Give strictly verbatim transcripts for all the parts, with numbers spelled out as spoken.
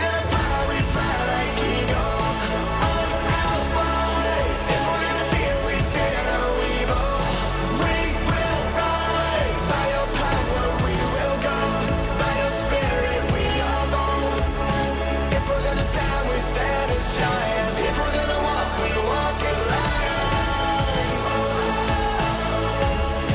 gonna fly, we fly like eagles. Arms out wide. If we're gonna fear, we fear no evil. We will rise. By Your power, we will go. By Your Spirit, we are bold. If we're gonna stand, we stand as giants. If we're gonna walk, we walk as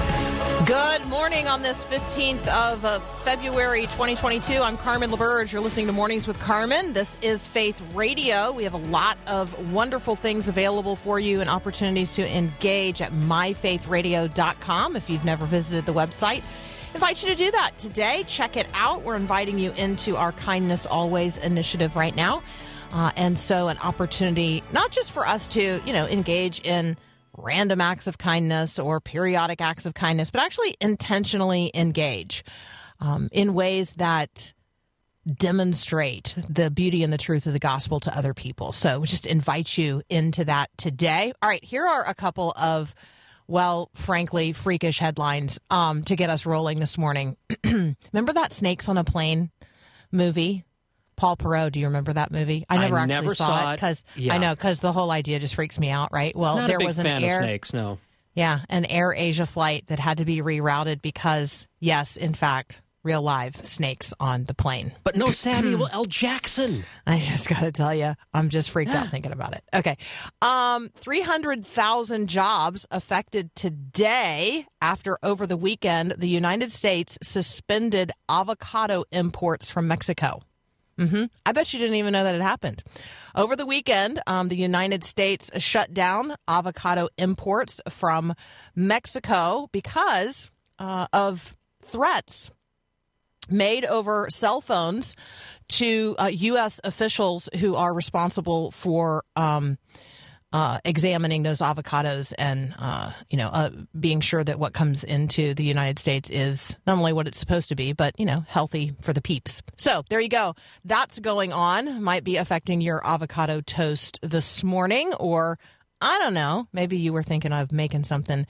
lions. Good morning on this fifteenth of uh, February twenty twenty-two. I'm Carmen LaBerge. You're listening to Mornings with Carmen. This is Faith Radio. We have a lot of wonderful things available for you and opportunities to engage at my faith radio dot com. If you've never visited the website, I invite you to do that today. Check it out. We're inviting you into our Kindness Always initiative right now. Uh, and so an opportunity not just for us to, you know, engage in random acts of kindness or periodic acts of kindness, but actually intentionally engage um, in ways that demonstrate the beauty and the truth of the gospel to other people. So we just invite you into that today. All right, here are a couple of, well, frankly, freakish headlines um, to get us rolling this morning. Remember that Snakes on a Plane movie? Paul Perot, do you remember that movie? I never I actually never saw, saw it because yeah. I know because the whole idea just freaks me out, right? Well, Not there a big was an fan air of snakes, no, yeah, an Air Asia flight that had to be rerouted because, yes, in fact, real live snakes on the plane. But no Samuel L. Jackson. I just got to tell you, I'm just freaked out thinking about it. Okay, um, three hundred thousand jobs affected today after over the weekend the United States suspended avocado imports from Mexico. Mm-hmm. I bet you didn't even know that it happened. Over the weekend, um, the United States shut down avocado imports from Mexico because uh, of threats made over cell phones to uh, U S officials who are responsible for um, uh, examining those avocados and, uh, you know, uh, being sure that what comes into the United States is not only what it's supposed to be, but, you know, healthy for the peeps. So there you go. That's going on. Might be affecting your avocado toast this morning, or I don't know, maybe you were thinking of making something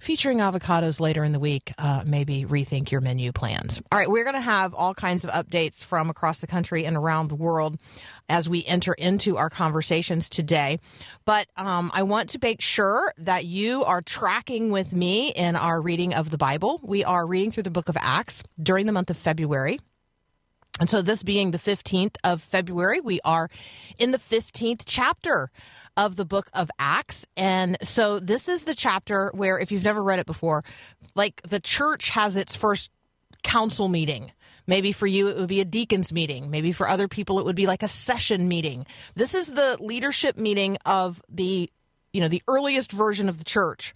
featuring avocados later in the week. Uh, maybe rethink your menu plans. All right, we're going to have all kinds of updates from across the country and around the world as we enter into our conversations today. But um, I want to make sure that you are tracking with me in our reading of the Bible. We are reading through the Book of Acts during the month of February. And so this being the fifteenth of February, we are in the fifteenth chapter of the Book of Acts. And so this is the chapter where, if you've never read it before, like the church has its first council meeting. Maybe for you, it would be a deacons meeting. Maybe for other people, it would be like a session meeting. This is the leadership meeting of the you know, the earliest version of the church.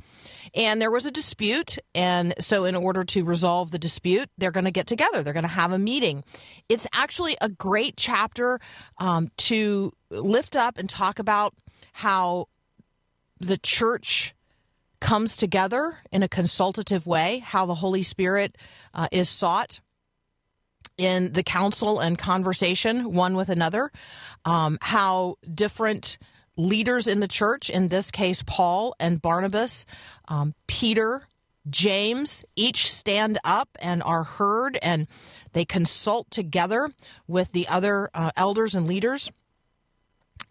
And there was a dispute. And so in order to resolve the dispute, they're going to get together. They're going to have a meeting. It's actually a great chapter um, to lift up and talk about how the church comes together in a consultative way, how the Holy Spirit uh, is sought in the council and conversation one with another, um, how different leaders in the church, in this case, Paul and Barnabas, um, Peter, James, each stand up and are heard, and they consult together with the other uh, elders and leaders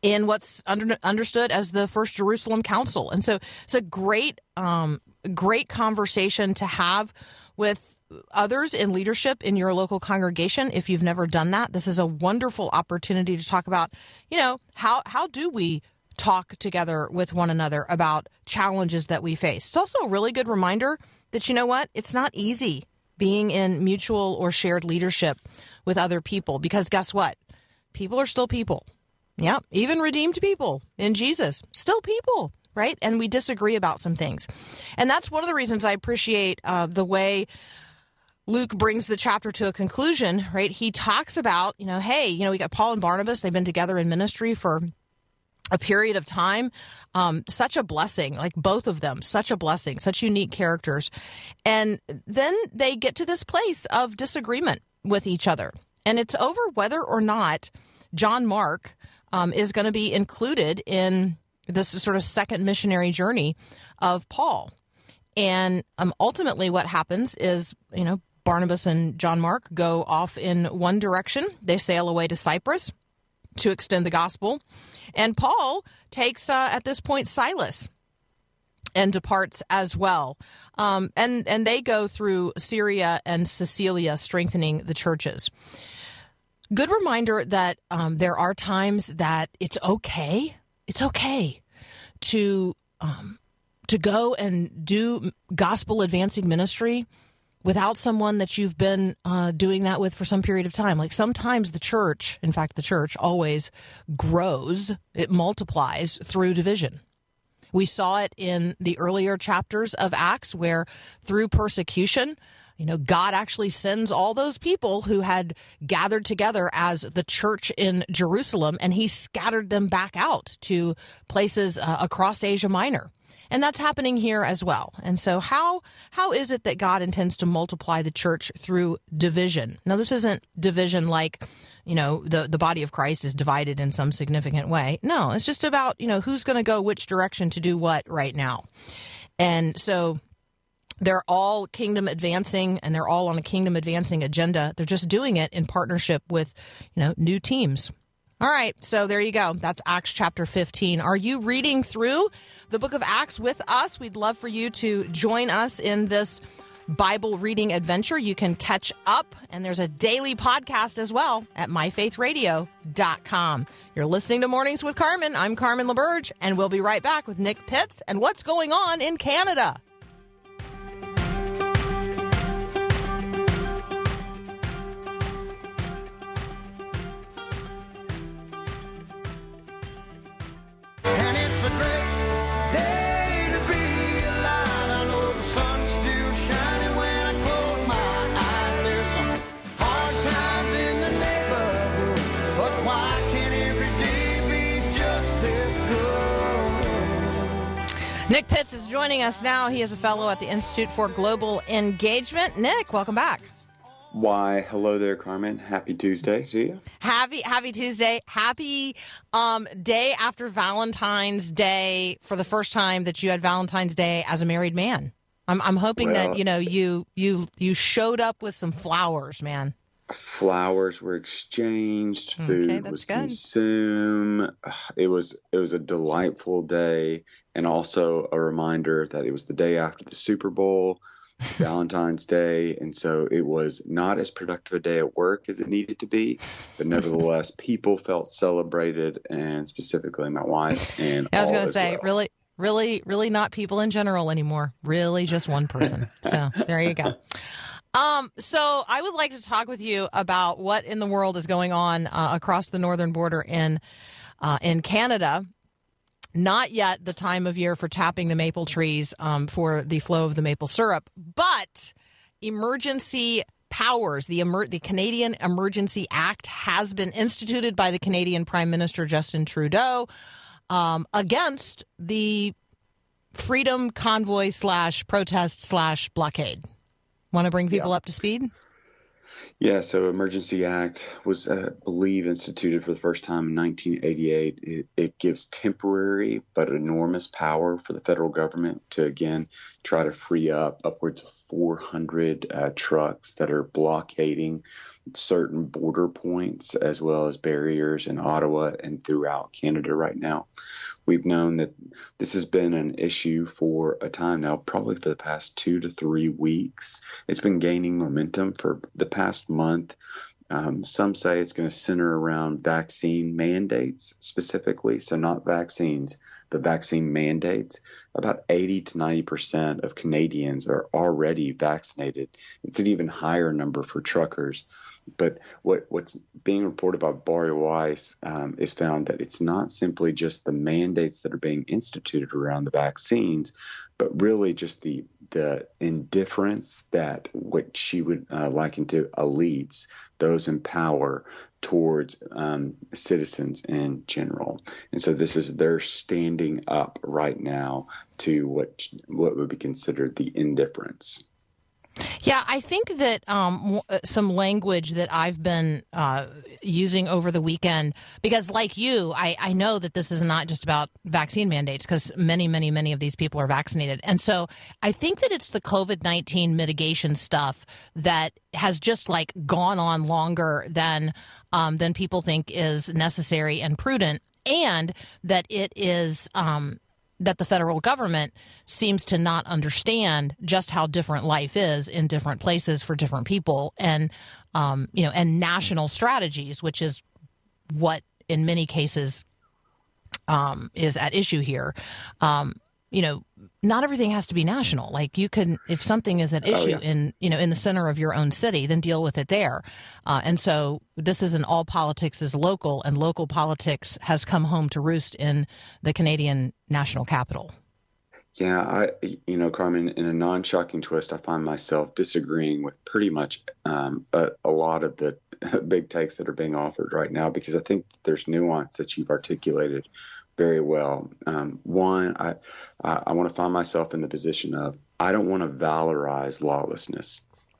in what's under, understood as the First Jerusalem Council. And so it's a great, um, great conversation to have with others in leadership in your local congregation. If you've never done that, this is a wonderful opportunity to talk about, you know, how, how do we talk together with one another about challenges that we face. It's also a really good reminder that, you know what, it's not easy being in mutual or shared leadership with other people, because guess what? People are still people. Yeah, even redeemed people in Jesus, still people. Right? And we disagree about some things. And that's one of the reasons I appreciate uh, the way Luke brings the chapter to a conclusion, right? He talks about, you know, hey, you know, we got Paul and Barnabas. They've been together in ministry for a period of time. Um, such a blessing, like both of them, such a blessing, such unique characters. And then they get to this place of disagreement with each other. and it's over whether or not John Mark um, is going to be included in this sort of second missionary journey of Paul. And um, ultimately what happens is, you know, Barnabas and John Mark go off in one direction. They sail away to Cyprus to extend the gospel. And Paul takes, uh, at this point, Silas and departs as well. Um, and, and they go through Syria and Sicilia, strengthening the churches. Good reminder that um, there are times that it's okay, it's okay to um, to go and do gospel-advancing ministry without someone that you've been uh, doing that with for some period of time. Like sometimes the church, in fact, the church always grows, it multiplies through division. We saw it in the earlier chapters of Acts where through persecution, you know, God actually sends all those people who had gathered together as the church in Jerusalem, and he scattered them back out to places uh, across Asia Minor. And that's happening here as well. And so how how is it that God intends to multiply the church through division? Now, this isn't division like, you know, the, the body of Christ is divided in some significant way. No, it's just about, you know, who's going to go which direction to do what right now. And so they're all kingdom advancing and they're all on a kingdom advancing agenda. They're just doing it in partnership with, you know, new teams. All right, so there you go. That's Acts chapter fifteen. Are you reading through the book of Acts with us? We'd love for you to join us in this Bible reading adventure. You can catch up, and there's a daily podcast as well at my faith radio dot com. You're listening to Mornings with Carmen. I'm Carmen LaBerge, and we'll be right back with Nick Pitts and what's going on in Canada. Nick Pitts is joining us now. He is a fellow at the Institute for Global Engagement. Nick, welcome back. Why, hello there, Carmen. Happy Tuesday to you. Happy happy Tuesday. Happy um, day after Valentine's Day for the first time that you had Valentine's Day as a married man. I'm, I'm hoping well, that, you know, you, you, you showed up with some flowers, man. Flowers were exchanged, food okay, that's was good. consumed. It was it was a delightful day, and also a reminder that it was the day after the Super Bowl, Valentine's Day, and so it was not as productive a day at work as it needed to be, but nevertheless, people felt celebrated, and specifically my wife. And I was going to say, well. really. Really, really not people in general anymore. Really just one person. So there you go. Um, so I would like to talk with you about what in the world is going on uh, across the northern border in uh, in Canada. Not yet the time of year for tapping the maple trees um, for the flow of the maple syrup, but emergency powers, the, Emer- the Canadian Emergency Act has been instituted by the Canadian Prime Minister Justin Trudeau. Um, against the freedom convoy slash protest slash blockade. Want to bring people yeah. up to speed? Yeah, so Emergency Act was, I uh, believe, instituted for the first time in nineteen eighty-eight. It, it gives temporary but enormous power for the federal government to, again, try to free up upwards of four hundred uh, trucks that are blockading certain border points as well as barriers in Ottawa and throughout Canada right now. We've known that this has been an issue for a time now, probably for the past two to three weeks. It's been gaining momentum for the past month. Um, some say it's going to center around vaccine mandates specifically, so not vaccines, but vaccine mandates. About eighty to ninety percent of Canadians are already vaccinated. It's an even higher number for truckers. But what, what's being reported by Barry Weiss um, is found that it's not simply just the mandates that are being instituted around the vaccines, but really just the the indifference that what she would uh, liken to elites, those in power, towards um, citizens in general. And so this is they're standing up right now to what what would be considered the indifference. Yeah, I think that um, some language that I've been uh, using over the weekend, because like you, I, I know that this is not just about vaccine mandates, because many, many, many of these people are vaccinated. And so I think that it's the COVID nineteen mitigation stuff that has just like gone on longer than um, than people think is necessary and prudent, and that it is um, that the federal government seems to not understand just how different life is in different places for different people, and um, you know, and national strategies, which is what in many cases um, is at issue here. Um, you know, not everything has to be national. Like you can, if something is at issue oh, yeah. in you know in the center of your own city, then deal with it there. Uh, and so this isn't all politics is local, and local politics has come home to roost in the Canadian national capital. Yeah, I, you know, Carmen, in a non-shocking twist, I find myself disagreeing with pretty much um, a, a lot of the big takes that are being offered right now, because I think there's nuance that you've articulated very well. Um, one, I, I, I want to find myself in the position of I don't want to valorize lawlessness.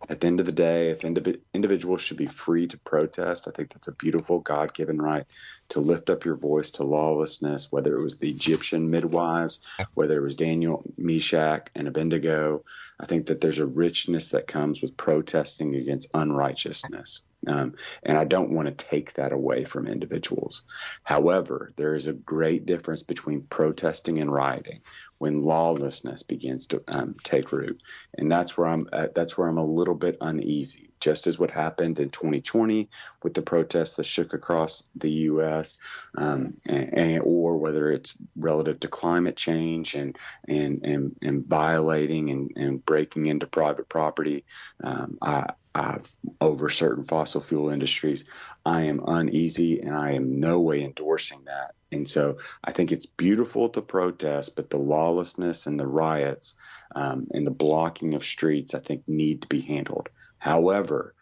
At the end of the day, if indiv- individuals should be free to protest, I think that's a beautiful God-given right to lift up your voice to lawlessness, whether it was the Egyptian midwives, whether it was Daniel, Meshach, and Abednego. I think that there's a richness that comes with protesting against unrighteousness. Um, and I don't want to take that away from individuals. However, there is a great difference between protesting and rioting when lawlessness begins to um, take root, and that's where I'm. Uh, that's where I'm a little bit uneasy. Just as what happened in twenty twenty with the protests that shook across the U S, um, and, and, or whether it's relative to climate change and and and, and violating and, and breaking into private property. Um, I. Uh, over certain fossil fuel industries, I am uneasy, and I am no way endorsing that. And so I think it's beautiful to protest, but the lawlessness and the riots um, and the blocking of streets, I think, need to be handled. However,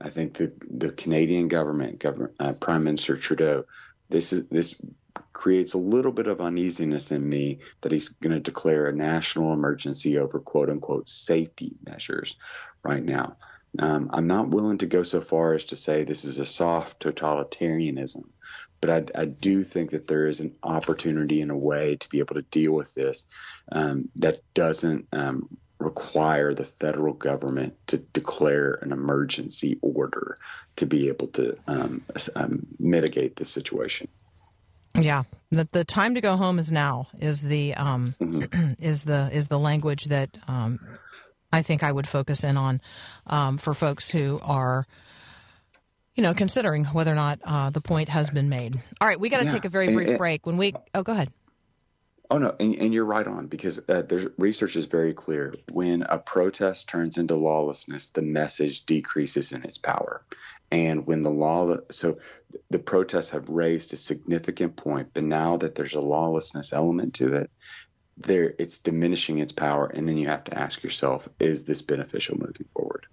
I think the the Canadian government, government uh, Prime Minister Trudeau, this is this creates a little bit of uneasiness in me that he's going to declare a national emergency over quote unquote safety measures right now. Um, I'm not willing to go so far as to say this is a soft totalitarianism, but I, I do think that there is an opportunity and a way to be able to deal with this um, that doesn't um, require the federal government to declare an emergency order to be able to um, um, mitigate this situation. Yeah, the, the time to go home is now is the um, mm-hmm. is the is the language that um, I think I would focus in on um, for folks who are, you know, considering whether or not uh, the point has been made. All right, we got to yeah. take a very brief and, and, break. When we oh, go ahead. Oh no, and, and you're right on, because uh, there's research is very clear. When a protest turns into lawlessness, the message decreases in its power. And when the law, so the protests have raised a significant point, but now that there's a lawlessness element to it, there it's diminishing its power. And then you have to ask yourself, is this beneficial moving forward?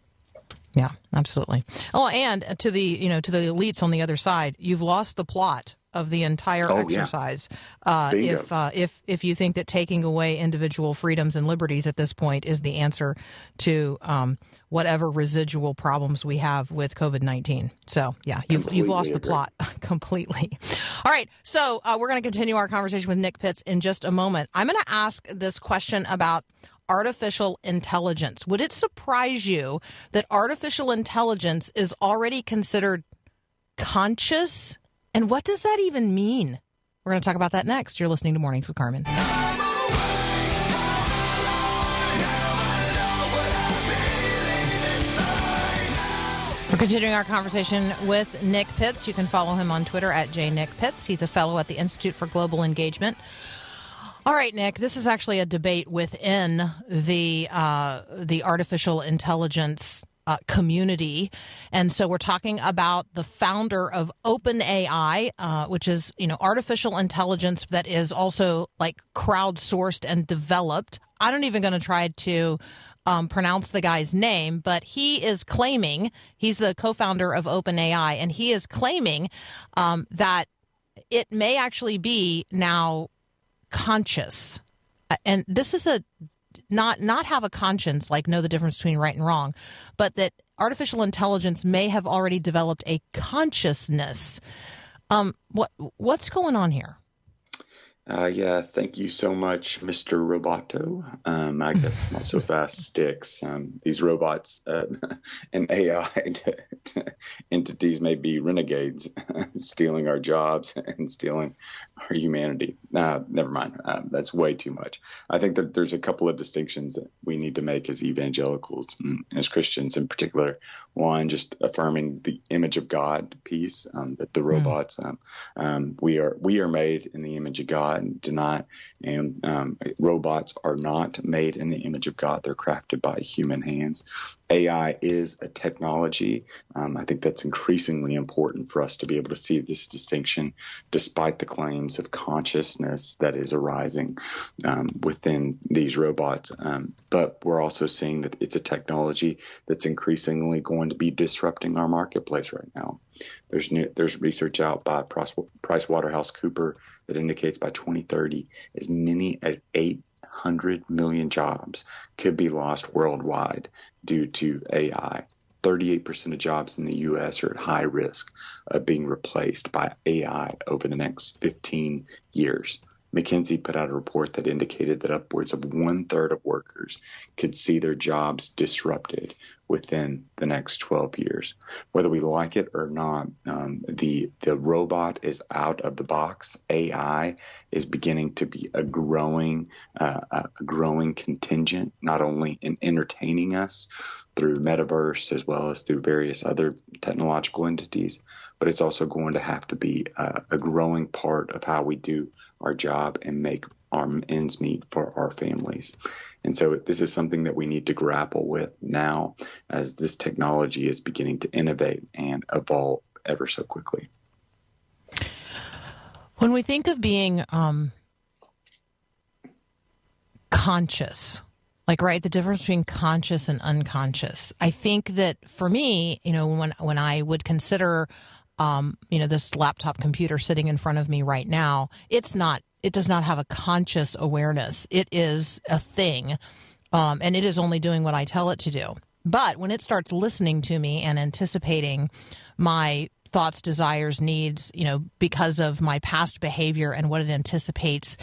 Yeah, absolutely. Oh, and to the, you know, to the elites on the other side, you've lost the plot of the entire oh, exercise. Yeah. Uh, if uh, if if you think that taking away individual freedoms and liberties at this point is the answer to um, whatever residual problems we have with COVID nineteen. So, yeah, you've, you've lost agree. the plot completely. All right. So uh, we're going to continue our conversation with Nick Pitts in just a moment. I'm going to ask this question about artificial intelligence. Would it surprise you that artificial intelligence is already considered conscious? And what does that even mean? We're going to talk about that next. You're listening to Mornings with Carmen. We're continuing our conversation with Nick Pitts. You can follow him on Twitter at J Nick Pitts. He's a fellow at the Institute for Global Engagement. All right, Nick, this is actually a debate within the uh, the artificial intelligence Uh, community. And so we're talking about the founder of OpenAI, uh, which is, you know, artificial intelligence that is also like crowdsourced and developed. I'm not even going to try to um, pronounce the guy's name, but he is claiming, he's the co-founder of OpenAI, and he is claiming um, that it may actually be now conscious. And this is a not not have a conscience, like know the difference between right and wrong, but that artificial intelligence may have already developed a consciousness. Um, what what's going on here? Uh, yeah, thank you so much, Mister Roboto. Um, I guess not so fast sticks. Um, these robots uh, and A I entities may be renegades, stealing our jobs and stealing our humanity. Uh, never mind. Uh, that's way too much. I think that there's a couple of distinctions that we need to make as evangelicals and as Christians in particular. One, just affirming the image of God piece, um, that the robots, um, um, we are we are made in the image of God. And do not, and um, robots are not made in the image of God. They're crafted by human hands. A I is a technology. Um, I think that's increasingly important for us to be able to see this distinction, despite the claims of consciousness that is arising um, within these robots. Um, but we're also seeing that it's a technology that's increasingly going to be disrupting our marketplace right now. There's new, there's research out by PricewaterhouseCoopers that indicates by twenty thirty, as many as eight hundred million jobs could be lost worldwide due to A I. thirty-eight percent of jobs in the U S are at high risk of being replaced by A I over the next fifteen years. McKinsey put out a report that indicated that upwards of one-third of workers could see their jobs disrupted within the next twelve years. Whether we like it or not, um, the the robot is out of the box. A I is beginning to be a growing, uh, a growing contingent, not only in entertaining us through metaverse as well as through various other technological entities, but it's also going to have to be a, a growing part of how we do our job and make our ends meet for our families. And so this is something that we need to grapple with now as this technology is beginning to innovate and evolve ever so quickly. When we think of being um, conscious, like, right, the difference between conscious and unconscious, I think that for me, you know, when when I would consider, um, you know, this laptop computer sitting in front of me right now, it's not, it does not have a conscious awareness. It is a thing, um, and it is only doing what I tell it to do. But when it starts listening to me and anticipating my thoughts, desires, needs, you know, because of my past behavior and what it anticipates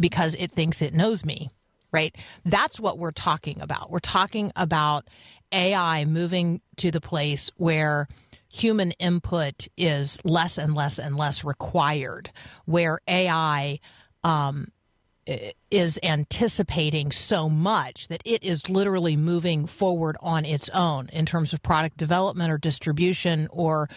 because it thinks it knows me, right? That's what we're talking about. We're talking about A I moving to the place where human input is less and less and less required, where A I um, is anticipating so much that it is literally moving forward on its own in terms of product development or distribution or,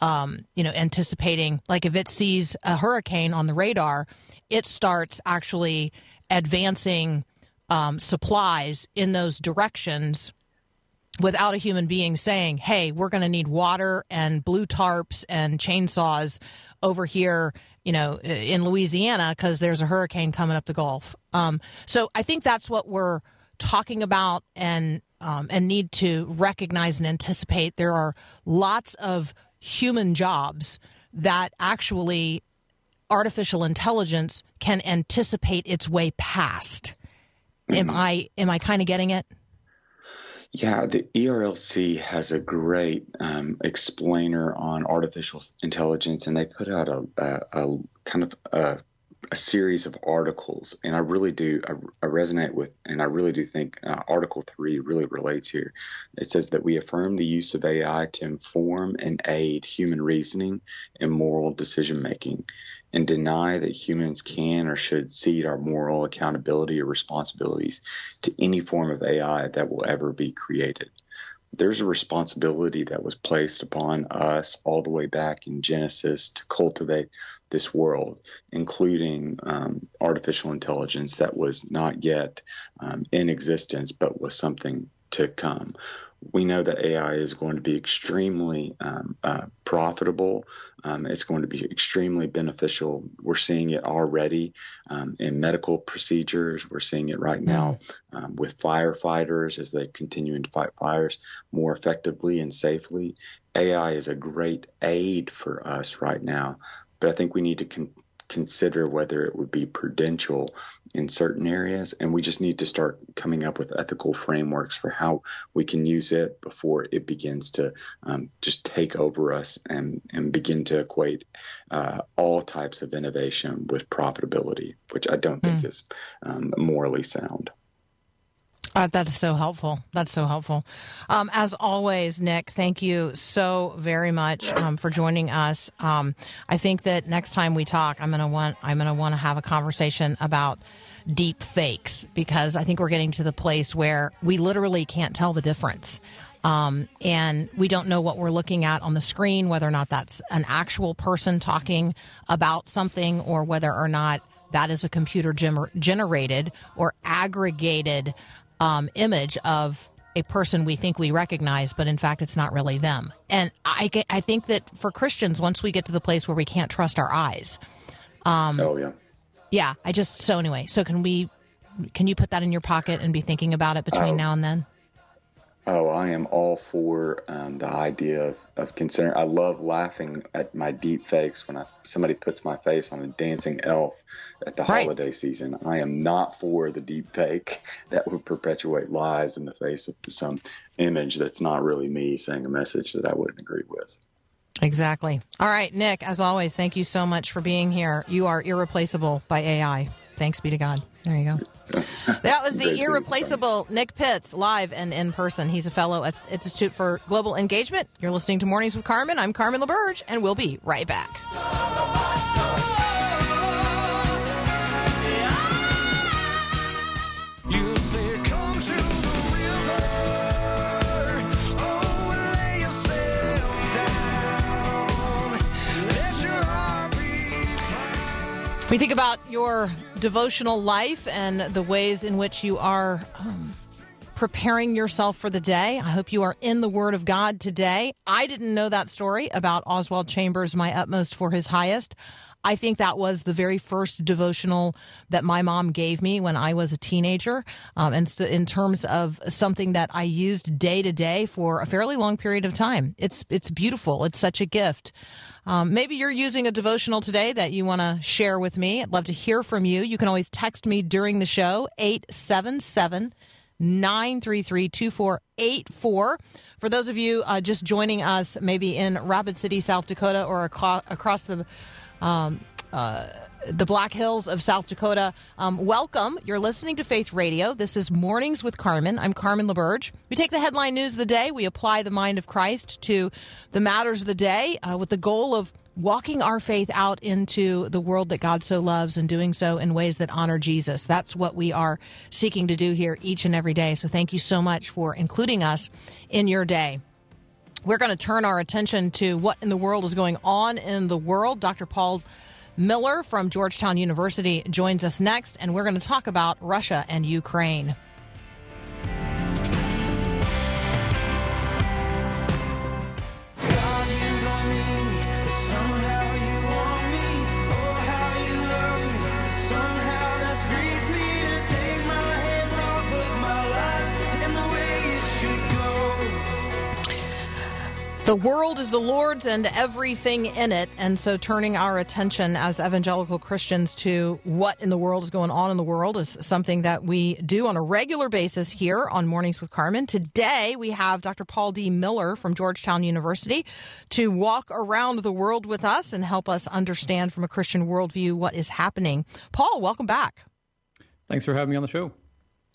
um, you know, anticipating, like if it sees a hurricane on the radar, it starts actually advancing Um, supplies in those directions without a human being saying, hey, we're going to need water and blue tarps and chainsaws over here, you know, in Louisiana because there's a hurricane coming up the Gulf. Um, so I think that's what we're talking about and um, and need to recognize and anticipate. There are lots of human jobs that actually artificial intelligence can anticipate its way past. Am I am I kind of getting it? Yeah, the E R L C has a great um, explainer on artificial intelligence, and they put out a, a, a kind of a, a series of articles. And I really do I, I resonate with, and I really do think uh, Article three really relates here. It says that we affirm the use of A I to inform and aid human reasoning and moral decision making, and deny that humans can or should cede our moral accountability or responsibilities to any form of A I that will ever be created. There's a responsibility that was placed upon us all the way back in Genesis to cultivate this world, including um, artificial intelligence that was not yet um, in existence but was something to come. We know that A I is going to be extremely um, uh, profitable. Um, it's going to be extremely beneficial. We're seeing it already um, in medical procedures. We're seeing it right now um, with firefighters as they continue to fight fires more effectively and safely. A I is a great aid for us right now, but I think we need to con- consider whether it would be prudential in certain areas. And we just need to start coming up with ethical frameworks for how we can use it before it begins to um, just take over us and, and begin to equate uh, all types of innovation with profitability, which I don't think mm. is um, morally sound. Uh, that's so helpful. That's so helpful. Um, as always, Nick, thank you so very much um, for joining us. Um, I think that next time we talk, I'm gonna want I'm gonna want to have a conversation about deep fakes, because I think we're getting to the place where we literally can't tell the difference. Um, and we don't know what we're looking at on the screen, whether or not that's an actual person talking about something, or whether or not that is a computer gener- generated or aggregated Um, image of a person we think we recognize, but in fact, it's not really them. And I, get, I think that for Christians, once we get to the place where we can't trust our eyes. Um, oh, yeah. Yeah, I just, so anyway, so can we, can you put that in your pocket and be thinking about it between oh. now and then? Oh, I am all for um, the idea of, of considering. I love laughing at my deep fakes when I, somebody puts my face on a dancing elf at the right. holiday season. I am not for the deep fake that would perpetuate lies in the face of some image that's not really me saying a message that I wouldn't agree with. Exactly. All right, Nick, as always, thank you so much for being here. You are irreplaceable by A I. Thanks be to God. There you go. That was the irreplaceable Nick Pitts, live and in person. He's a fellow at the Institute for Global Engagement. You're listening to Mornings with Carmen. I'm Carmen LaBerge, and we'll be right back. We think about your devotional life and the ways in which you are um, preparing yourself for the day. I hope you are in the Word of God today. I didn't know that story about Oswald Chambers, My Utmost for His Highest. I think that was the very first devotional that my mom gave me when I was a teenager. Um, and so in terms of something that I used day to day for a fairly long period of time, it's it's beautiful. It's such a gift. Um, maybe you're using a devotional today that you want to share with me. I'd love to hear from you. You can always text me during the show, eight seven seven, nine three three, two four eight four. For those of you uh, just joining us, maybe in Rapid City, South Dakota, or aco- across the um, uh, the Black Hills of South Dakota, um, welcome. You're listening to Faith Radio. This is Mornings with Carmen. I'm Carmen LaBerge. We take the headline news of the day. We apply the mind of Christ to the matters of the day uh, with the goal of walking our faith out into the world that God so loves, and doing so in ways that honor Jesus. That's what we are seeking to do here each and every day. So thank you so much for including us in your day. We're going to turn our attention to what in the world is going on in the world. Doctor Paul Miller from Georgetown University joins us next, and we're going to talk about Russia and Ukraine. The world is the Lord's and everything in it. And so turning our attention as evangelical Christians to what in the world is going on in the world is something that we do on a regular basis here on Mornings with Carmen. Today, we have Doctor Paul D. Miller from Georgetown University to walk around the world with us and help us understand from a Christian worldview what is happening. Paul, welcome back. Thanks for having me on the show.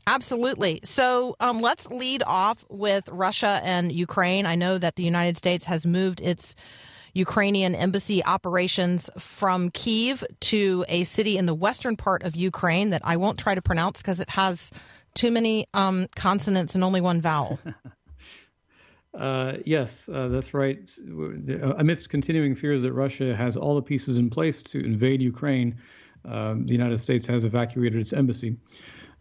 Absolutely. So um, let's lead off with Russia and Ukraine. I know that the United States has moved its Ukrainian embassy operations from Kyiv to a city in the western part of Ukraine that I won't try to pronounce because it has too many um, consonants and only one vowel. uh, yes, uh, that's right. Amidst continuing fears that Russia has all the pieces in place to invade Ukraine, um, the United States has evacuated its embassy.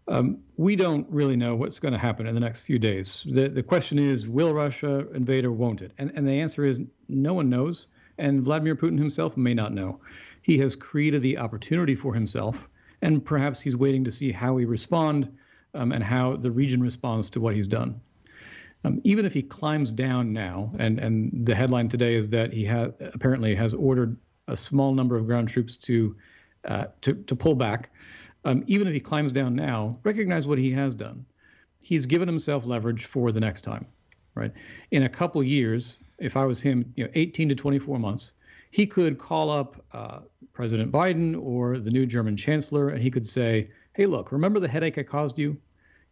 Um, we don't really know what's going to happen in the next few days. The the question is, will Russia invade or won't it? And and the answer is no one knows. And Vladimir Putin himself may not know. He has created the opportunity for himself, and perhaps he's waiting to see how we respond um, and how the region responds to what he's done. Um, even if he climbs down now, and, and the headline today is that he ha- apparently has ordered a small number of ground troops to uh, to, to pull back. Um, even if he climbs down now, recognize what he has done. He's given himself leverage for the next time, right? In a couple years, if I was him, you know, eighteen to twenty-four months, he could call up uh, President Biden or the new German chancellor, and he could say, hey, look, remember the headache I caused you?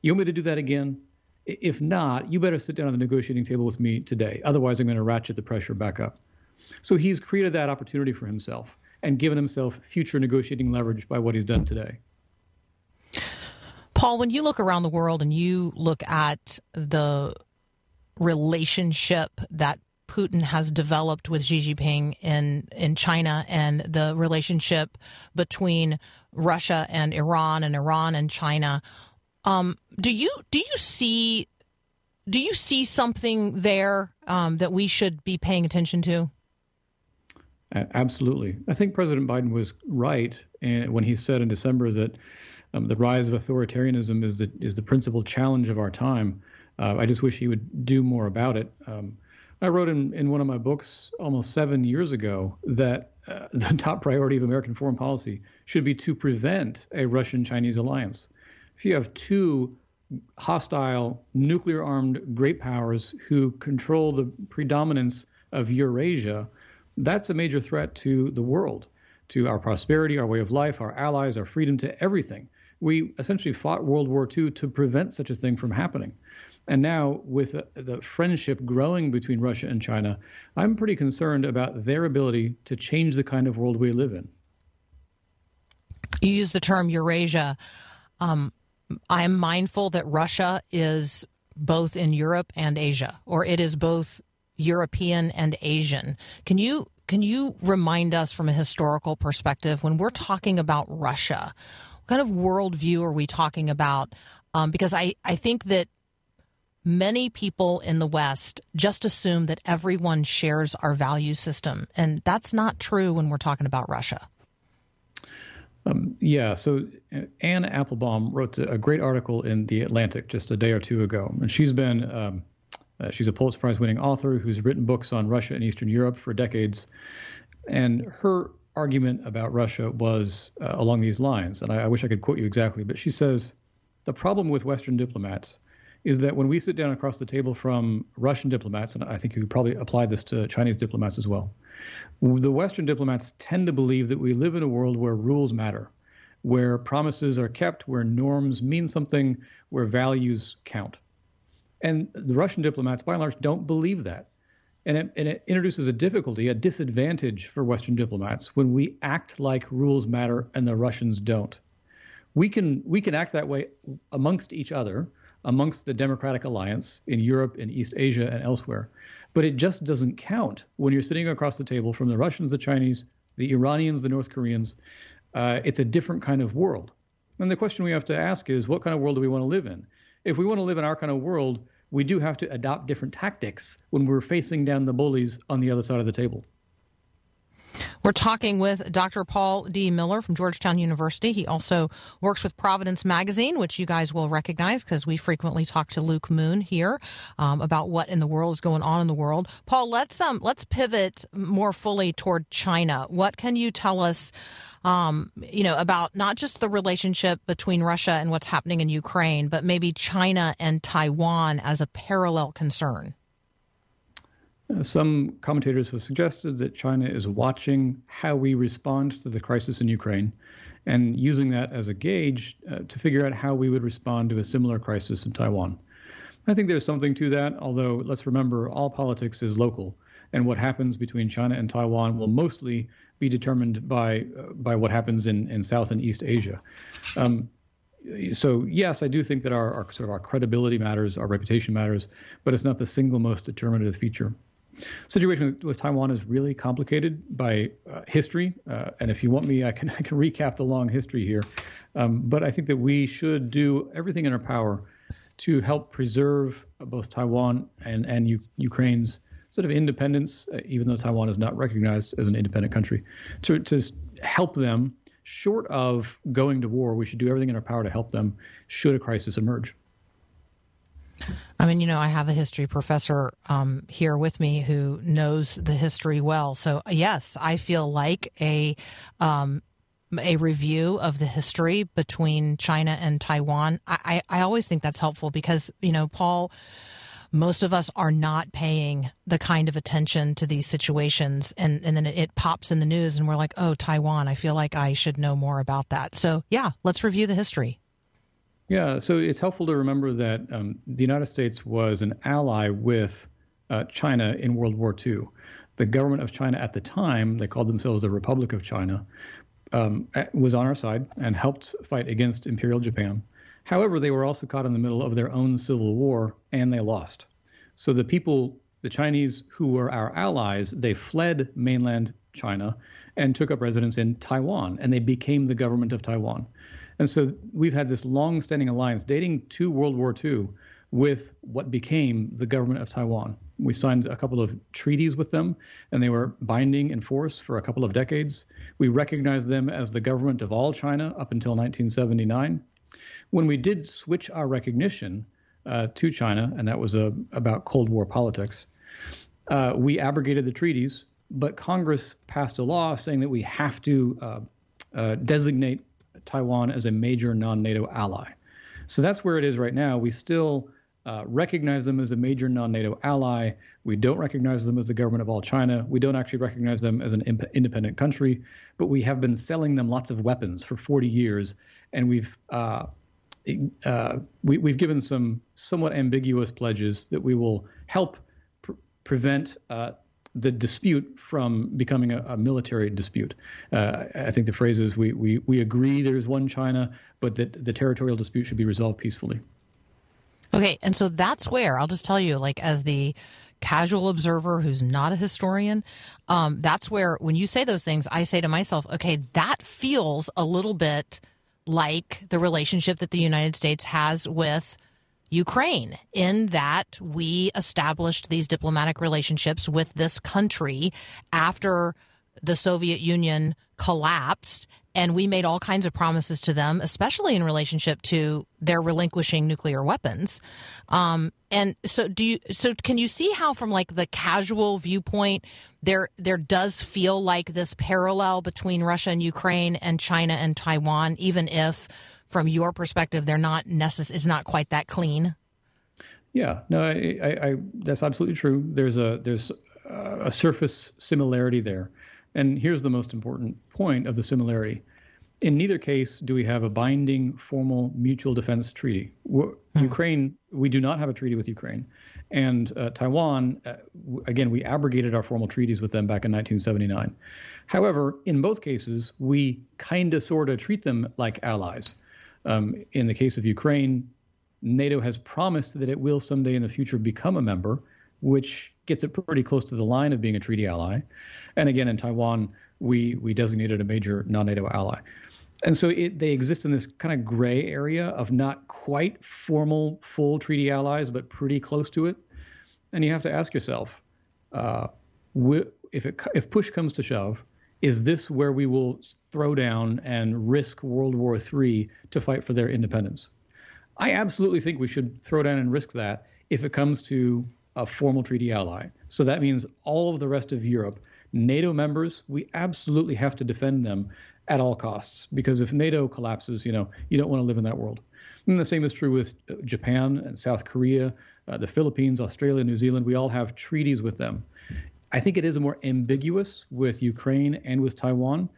You want me to do that again? If not, you better sit down at the negotiating table with me today. Otherwise, I'm going to ratchet the pressure back up. So he's created that opportunity for himself and given himself future negotiating leverage by what he's done today. Paul, when you look around the world and you look at the relationship that Putin has developed with Xi Jinping in, in China, and the relationship between Russia and Iran and Iran and China, um, do you do you see do you see something there um, that we should be paying attention to? Absolutely. I think President Biden was right when he said in December that Um, the rise of authoritarianism is the is the principal challenge of our time. Uh, I just wish he would do more about it. Um, I wrote in, in one of my books almost seven years ago that uh, the top priority of American foreign policy should be to prevent a Russian-Chinese alliance. If you have two hostile, nuclear-armed great powers who control the predominance of Eurasia, that's a major threat to the world, to our prosperity, our way of life, our allies, our freedom, to everything. We essentially fought World War Two to prevent such a thing from happening. And now with the friendship growing between Russia and China, I'm pretty concerned about their ability to change the kind of world we live in. You use the term Eurasia. Um, I'm mindful that Russia is both in Europe and Asia, or it is both European and Asian. Can you can you remind us from a historical perspective, when we're talking about Russia, kind of worldview are we talking about? Um, because I, I think that many people in the West just assume that everyone shares our value system, and that's not true when we're talking about Russia. Um, yeah, so Anne Applebaum wrote a great article in The Atlantic just a day or two ago, and she's been um, uh, she's a Pulitzer Prize-winning author who's written books on Russia and Eastern Europe for decades, and her argument about Russia was uh, along these lines, and I, I wish I could quote you exactly, but she says, the problem with Western diplomats is that when we sit down across the table from Russian diplomats, and I think you could probably apply this to Chinese diplomats as well, the Western diplomats tend to believe that we live in a world where rules matter, where promises are kept, where norms mean something, where values count. And the Russian diplomats, by and large, don't believe that. And it, and it introduces a difficulty, a disadvantage for Western diplomats when we act like rules matter and the Russians don't. We can we can act that way amongst each other, amongst the Democratic Alliance in Europe and East Asia and elsewhere. But it just doesn't count when you're sitting across the table from the Russians, the Chinese, the Iranians, the North Koreans. Uh, it's a different kind of world. And the question we have to ask is, what kind of world do we want to live in? If we want to live in our kind of world, we do have to adopt different tactics when we're facing down the bullies on the other side of the table. We're talking with Doctor Paul D. Miller from Georgetown University. He also works with Providence Magazine, which you guys will recognize because we frequently talk to Luke Moon here um, about what in the world is going on in the world. Paul, let's um, let's pivot more fully toward China. What can you tell us Um, you know, about not just the relationship between Russia and what's happening in Ukraine, but maybe China and Taiwan as a parallel concern? Some commentators have suggested that China is watching how we respond to the crisis in Ukraine and using that as a gauge uh, to figure out how we would respond to a similar crisis in Taiwan. I think there's something to that, although let's remember all politics is local, and what happens between China and Taiwan will mostly be determined by uh, by what happens in, in South and East Asia. Um, so, yes, I do think that our, our sort of our credibility matters, our reputation matters, but it's not the single most determinative feature. Situation with, with Taiwan is really complicated by uh, history. Uh, and if you want me, I can, I can recap the long history here. Um, but I think that we should do everything in our power to help preserve both Taiwan and, and U- Ukraine's sort of independence, uh, even though Taiwan is not recognized as an independent country, to, to help them. Short of going to war, we should do everything in our power to help them should a crisis emerge. I mean, you know, I have a history professor um, here with me who knows the history well. So, yes, I feel like a um, a review of the history between China and Taiwan. I, I always think that's helpful because, you know, Paul, most of us are not paying the kind of attention to these situations. And, and then it, it pops in the news and we're like, oh, Taiwan, I feel like I should know more about that. So, yeah, let's review the history. Yeah, so it's helpful to remember that um, the United States was an ally with uh, China in World War Two. The government of China at the time, they called themselves the Republic of China, um, was on our side and helped fight against Imperial Japan. However, they were also caught in the middle of their own civil war, and they lost. So the people, the Chinese who were our allies, they fled mainland China and took up residence in Taiwan, and they became the government of Taiwan. And so we've had this long-standing alliance dating to World War Two with what became the government of Taiwan. We signed a couple of treaties with them, and they were binding in force for a couple of decades. We recognized them as the government of all China up until nineteen seventy-nine. When we did switch our recognition uh, to China, and that was uh, about Cold War politics, uh, we abrogated the treaties, but Congress passed a law saying that we have to uh, uh, designate Taiwan as a major non-NATO ally. So that's where it is right now. We still uh, recognize them as a major non-NATO ally. We don't recognize them as the government of all China. We don't actually recognize them as an imp- independent country, but we have been selling them lots of weapons for forty years, and we've uh, Uh, we, we've given some somewhat ambiguous pledges that we will help pr- prevent uh, the dispute from becoming a, a military dispute. Uh, I think the phrase is we, we, we agree there's one China, but that the territorial dispute should be resolved peacefully. Okay, and so that's where, I'll just tell you, like as the casual observer who's not a historian, um, that's where when you say those things, I say to myself, okay, that feels a little bit like the relationship that the United States has with Ukraine, in that we established these diplomatic relationships with this country after the Soviet Union collapsed, and we made all kinds of promises to them, especially in relationship to their relinquishing nuclear weapons. Um, and so, do you? So, can you see how, from like the casual viewpoint, there there does feel like this parallel between Russia and Ukraine and China and Taiwan, even if, from your perspective, they're not necess- It's not quite that clean. Yeah, no, I, I, I, that's absolutely true. There's a there's a surface similarity there. And here's the most important point of the similarity. In neither case do we have a binding formal mutual defense treaty. We're, hmm. Ukraine, we do not have a treaty with Ukraine. And uh, Taiwan, uh, w- again, we abrogated our formal treaties with them back in nineteen seventy-nine. However, in both cases, we kind of sort of treat them like allies. Um, in the case of Ukraine, NATO has promised that it will someday in the future become a member, which gets it pretty close to the line of being a treaty ally. And again, in Taiwan, we we designated a major non-NATO ally. And so it, they exist in this kind of gray area of not quite formal, full treaty allies, but pretty close to it. And you have to ask yourself, uh, wh- if, it, if push comes to shove, is this where we will throw down and risk World War Three to fight for their independence? I absolutely think we should throw down and risk that if it comes to a formal treaty ally. So that means all of the rest of Europe, NATO members, we absolutely have to defend them at all costs, because if NATO collapses, you know, you don't want to live in that world. And the same is true with Japan and South Korea, uh, the Philippines, Australia, New Zealand. We all have treaties with them. I think it is more ambiguous with Ukraine and with Taiwan.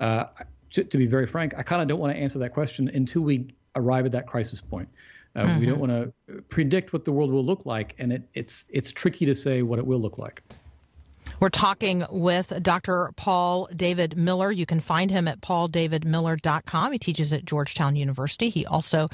Uh, to, to be very frank, I kind of don't want to answer that question until we arrive at that crisis point. Uh, uh-huh. We don't want to predict what the world will look like, and it, it's it's tricky to say what it will look like. We're talking with Doctor Paul David Miller. You can find him at paul david miller dot com. He teaches at Georgetown University. He also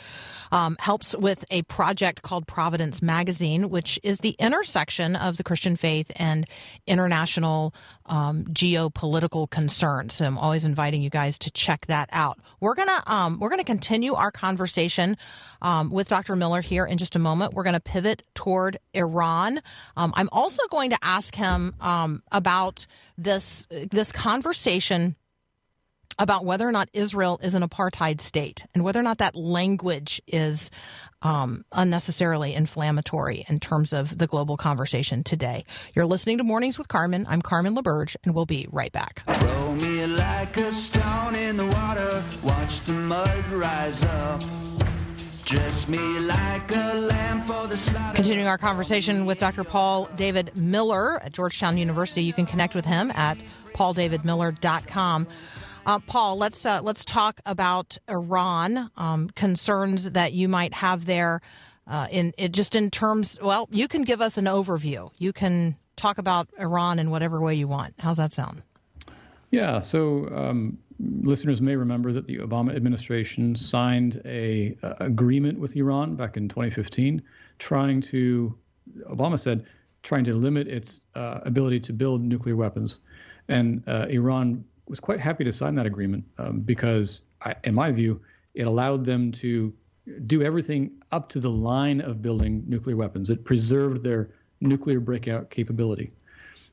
um, helps with a project called Providence Magazine, which is the intersection of the Christian faith and international um, geopolitical concerns. So I'm always inviting you guys to check that out. We're gonna um, we're gonna continue our conversation um, with Doctor Miller here in just a moment. We're gonna pivot toward Iran. Um, I'm also going to ask him Um, about this this conversation about whether or not Israel is an apartheid state and whether or not that language is um, unnecessarily inflammatory in terms of the global conversation today. You're listening to Mornings with Carmen. I'm Carmen LaBerge, and we'll be right back. Throw me like a stone in the water, watch the mud rise up. Dress me like a lamb for the slaughter. Continuing our conversation with Doctor Paul David Miller at Georgetown University. You can connect with him at paul david miller dot com. Uh, Paul, let's uh, let's talk about Iran, um, concerns that you might have there. Uh, in it, just in terms, well, you can give us an overview. You can talk about Iran in whatever way you want. How's that sound? Yeah. So. Um... Listeners may remember that the Obama administration signed a, a agreement with Iran back in twenty fifteen, trying to, Obama said, trying to limit its uh, ability to build nuclear weapons. And uh, Iran was quite happy to sign that agreement um, because, I, in my view, it allowed them to do everything up to the line of building nuclear weapons. It preserved their nuclear breakout capability.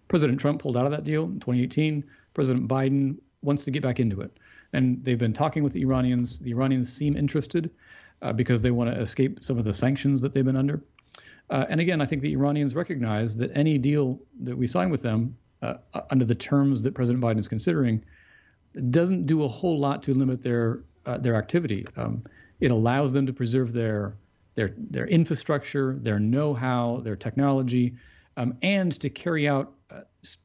President Trump pulled out of that deal in twenty eighteen. President Biden wants to get back into it. And they've been talking with the Iranians. The Iranians seem interested uh, because they want to escape some of the sanctions that they've been under. Uh, and again, I think the Iranians recognize that any deal that we sign with them uh, under the terms that President Biden is considering doesn't do a whole lot to limit their uh, their activity. Um, it allows them to preserve their their their infrastructure, their know-how, their technology, um, and to carry out uh,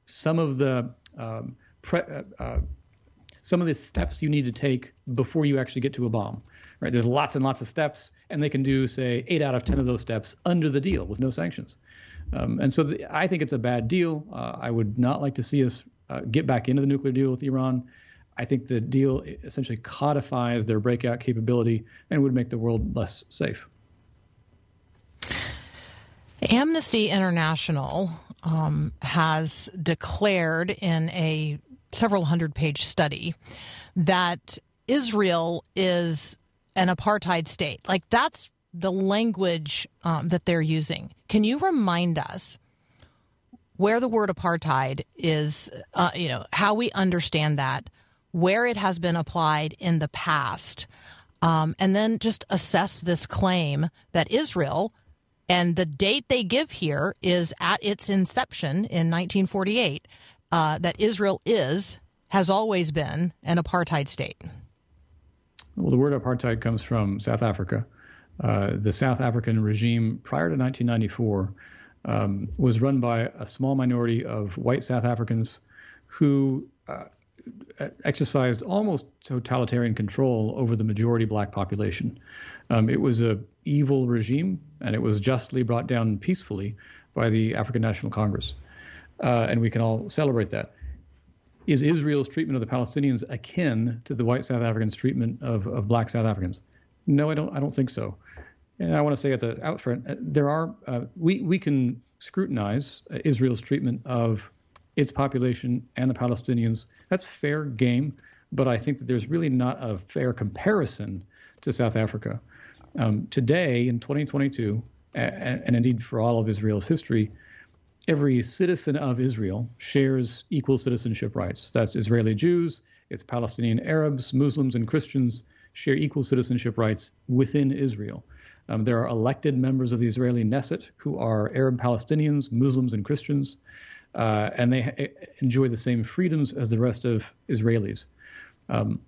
some of the um, pre- uh, uh, some of the steps you need to take before you actually get to a bomb, right? There's lots and lots of steps, and they can do, say, eight out of ten of those steps under the deal with no sanctions. Um, and so the, I think it's a bad deal. Uh, I would not like to see us uh, get back into the nuclear deal with Iran. I think the deal essentially codifies their breakout capability and would make the world less safe. Amnesty International um, has declared in a several hundred page study that Israel is an apartheid state. Like, that's the language um, that they're using. Can you remind us where the word apartheid is, uh, you know, how we understand that, where it has been applied in the past, um, and then just assess this claim that Israel, and the date they give here is at its inception in nineteen forty-eight, Uh, that Israel is, has always been, an apartheid state? Well, the word apartheid comes from South Africa. Uh, the South African regime prior to nineteen ninety-four um, was run by a small minority of white South Africans who uh, exercised almost totalitarian control over the majority black population. Um, it was an evil regime, and it was justly brought down peacefully by the African National Congress. Uh, and we can all celebrate that. Is Israel's treatment of the Palestinians akin to the white South Africans' treatment of, of black South Africans? No, I don't. I don't think so. And I want to say at the out front, there are uh, we we can scrutinize Israel's treatment of its population and the Palestinians. That's fair game. But I think that there's really not a fair comparison to South Africa um, today in twenty twenty-two, and, and indeed for all of Israel's history. Every citizen of Israel shares equal citizenship rights. That's Israeli Jews, it's Palestinian Arabs, Muslims, and Christians share equal citizenship rights within Israel. Um, there are elected members of the Israeli Knesset who are Arab Palestinians, Muslims, and Christians, uh, and they ha- enjoy the same freedoms as the rest of Israelis. Um,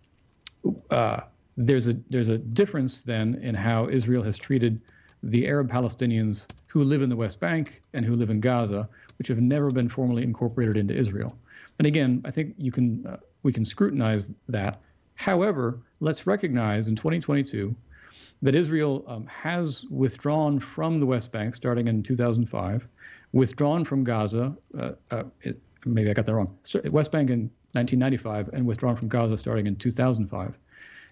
uh, there's a there's a difference then in how Israel has treated the Arab Palestinians who live in the West Bank and who live in Gaza, which have never been formally incorporated into Israel. And again, I think you can uh, we can scrutinize that. However, let's recognize in twenty twenty-two that Israel um, has withdrawn from the West Bank starting in two thousand five, withdrawn from Gaza. Uh, uh, it, maybe I got that wrong. West Bank in nineteen ninety-five and withdrawn from Gaza starting in two thousand five.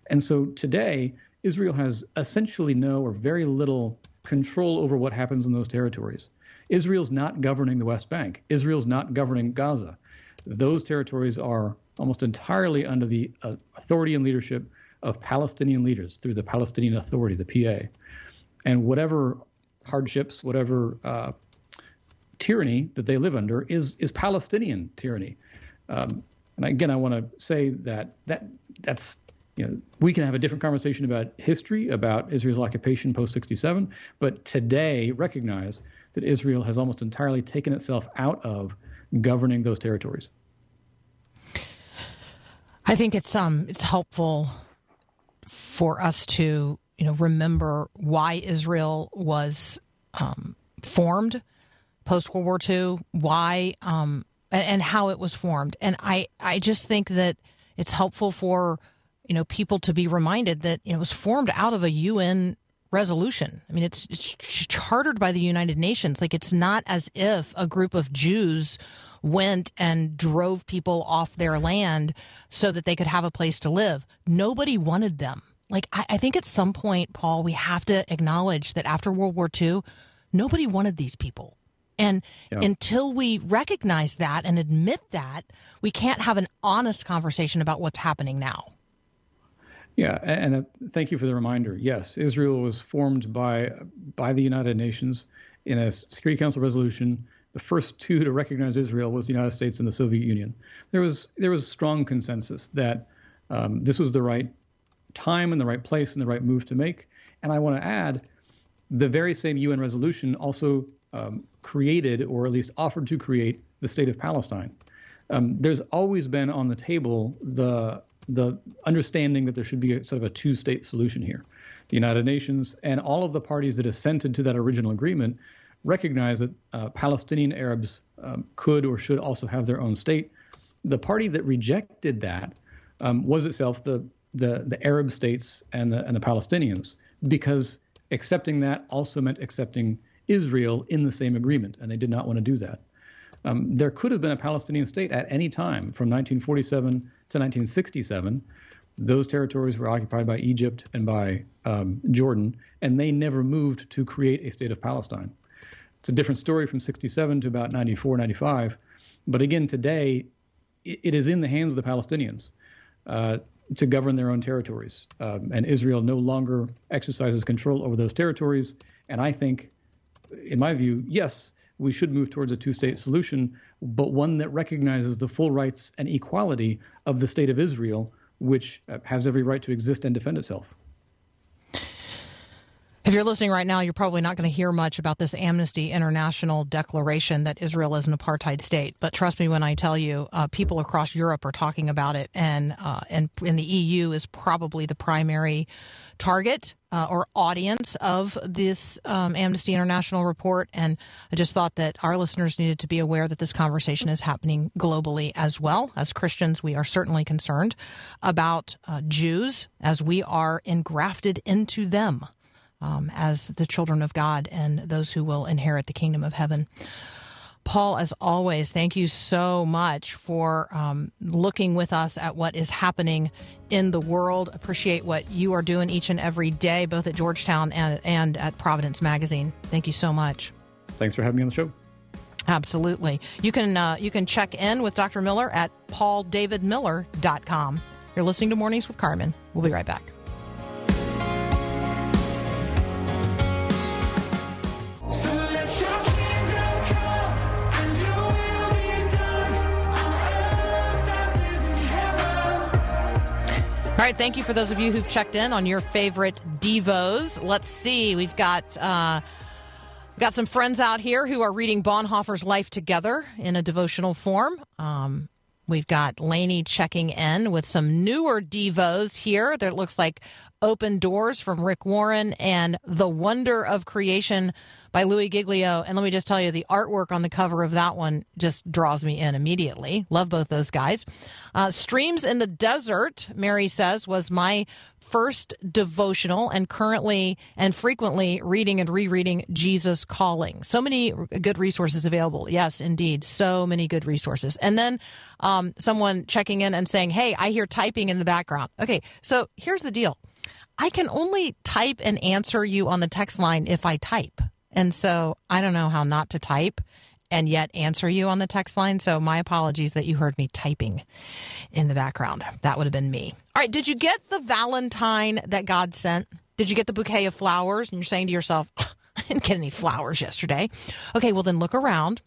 And so today, Israel has essentially no or very little control over what happens in those territories. Israel's not governing the West Bank. Israel's not governing Gaza. Those territories are almost entirely under the uh, authority and leadership of Palestinian leaders through the Palestinian Authority, the P A. And whatever hardships, whatever uh, tyranny that they live under is is Palestinian tyranny. Um, And again, I want to say that that that's, you know, we can have a different conversation about history, about Israel's occupation post sixty-seven, but today recognize that Israel has almost entirely taken itself out of governing those territories. I think it's um it's helpful for us to, you know, remember why Israel was um, formed post World War Two, why um, and, and how it was formed, and I I just think that it's helpful for, you know, people to be reminded that, you know, it was formed out of a U N resolution. I mean, it's it's chartered by the United Nations. Like, it's not as if a group of Jews went and drove people off their land so that they could have a place to live. Nobody wanted them. Like, I, I think at some point, Paul, we have to acknowledge that after World War Two, nobody wanted these people. And yeah. until we recognize that and admit that, we can't have an honest conversation about what's happening now. Yeah, and uh, thank you for the reminder. Yes, Israel was formed by by the United Nations in a Security Council resolution. The first two to recognize Israel was the United States and the Soviet Union. There was there was strong consensus that um, this was the right time and the right place and the right move to make. And I want to add, the very same U N resolution also um, created, or at least offered to create, the state of Palestine. Um, there's always been on the table the the understanding that there should be a, sort of a two-state solution here. The United Nations and all of the parties that assented to that original agreement recognize that uh, Palestinian Arabs um, could or should also have their own state. The party that rejected that um, was itself the, the the Arab states and the and the Palestinians, because accepting that also meant accepting Israel in the same agreement, and they did not want to do that. Um, there could have been a Palestinian state at any time from nineteen forty-seven to nineteen sixty-seven. Those territories were occupied by Egypt and by um, Jordan, and they never moved to create a state of Palestine. It's a different story from sixty-seven to about ninety-four, ninety-five. But again, today, it, it is in the hands of the Palestinians uh, to govern their own territories. Um, and Israel no longer exercises control over those territories. And I think, in my view, yes, we should move towards a two-state solution, but one that recognizes the full rights and equality of the state of Israel, which has every right to exist and defend itself. If you're listening right now, you're probably not going to hear much about this Amnesty International declaration that Israel is an apartheid state. But trust me when I tell you, uh, people across Europe are talking about it, and uh, and, and the E U is probably the primary target uh, or audience of this um, Amnesty International report. And I just thought that our listeners needed to be aware that this conversation is happening globally as well. As Christians, we are certainly concerned about uh, Jews, as we are engrafted into them. Um, as the children of God and those who will inherit the kingdom of heaven. Paul, as always, thank you so much for um, looking with us at what is happening in the world. Appreciate what you are doing each and every day, both at Georgetown and, and at Providence Magazine. Thank you so much. Thanks for having me on the show. Absolutely. You can, uh, you can check in with Doctor Miller at paul david miller dot com. You're listening to Mornings with Carmen. We'll be right back. All right, thank you for those of you who've checked in on your favorite Devos. Let's see, we've got uh, we've got some friends out here who are reading Bonhoeffer's Life Together in a devotional form. Um, we've got Lainey checking in with some newer Devos here. That looks like Open Doors from Rick Warren and The Wonder of Creation by Louis Giglio. And let me just tell you, the artwork on the cover of that one just draws me in immediately. Love both those guys. Uh, Streams in the Desert, Mary says, was my first devotional, and currently and frequently reading and rereading Jesus Calling. So many good resources available. Yes, indeed. So many good resources. And then um, someone checking in and saying, hey, I hear typing in the background. Okay, so here's the deal. I can only type and answer you on the text line if I type. And so I don't know how not to type and yet answer you on the text line. So my apologies that you heard me typing in the background. That would have been me. All right. Did you get the Valentine that God sent? Did you get the bouquet of flowers? And you're saying to yourself, I didn't get any flowers yesterday. Okay, well, then look around,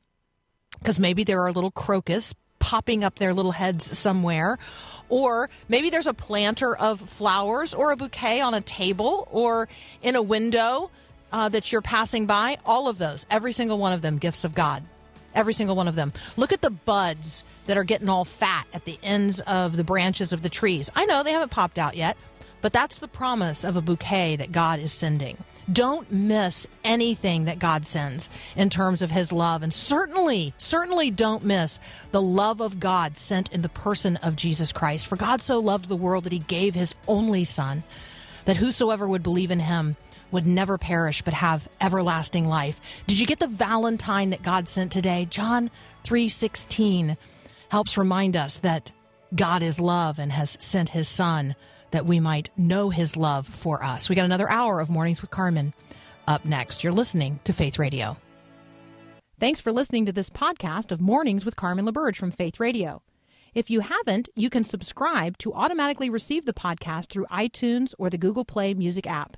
because maybe there are little crocus popping up their little heads somewhere. Or maybe there's a planter of flowers or a bouquet on a table or in a window uh, that you're passing by. All of those, every single one of them, gifts of God. Every single one of them. Look at the buds that are getting all fat at the ends of the branches of the trees. I know they haven't popped out yet, but that's the promise of a bouquet that God is sending. Don't miss anything that God sends in terms of his love. And certainly, certainly don't miss the love of God sent in the person of Jesus Christ. For God so loved the world that he gave his only son, that whosoever would believe in him would never perish but have everlasting life. Did you get the Valentine that God sent today? John three sixteen helps remind us that God is love and has sent his son that we might know his love for us. We got another hour of Mornings with Carmen up next. You're listening to Faith Radio. Thanks for listening to this podcast of Mornings with Carmen LaBerge from Faith Radio. If you haven't, you can subscribe to automatically receive the podcast through iTunes or the Google Play Music app.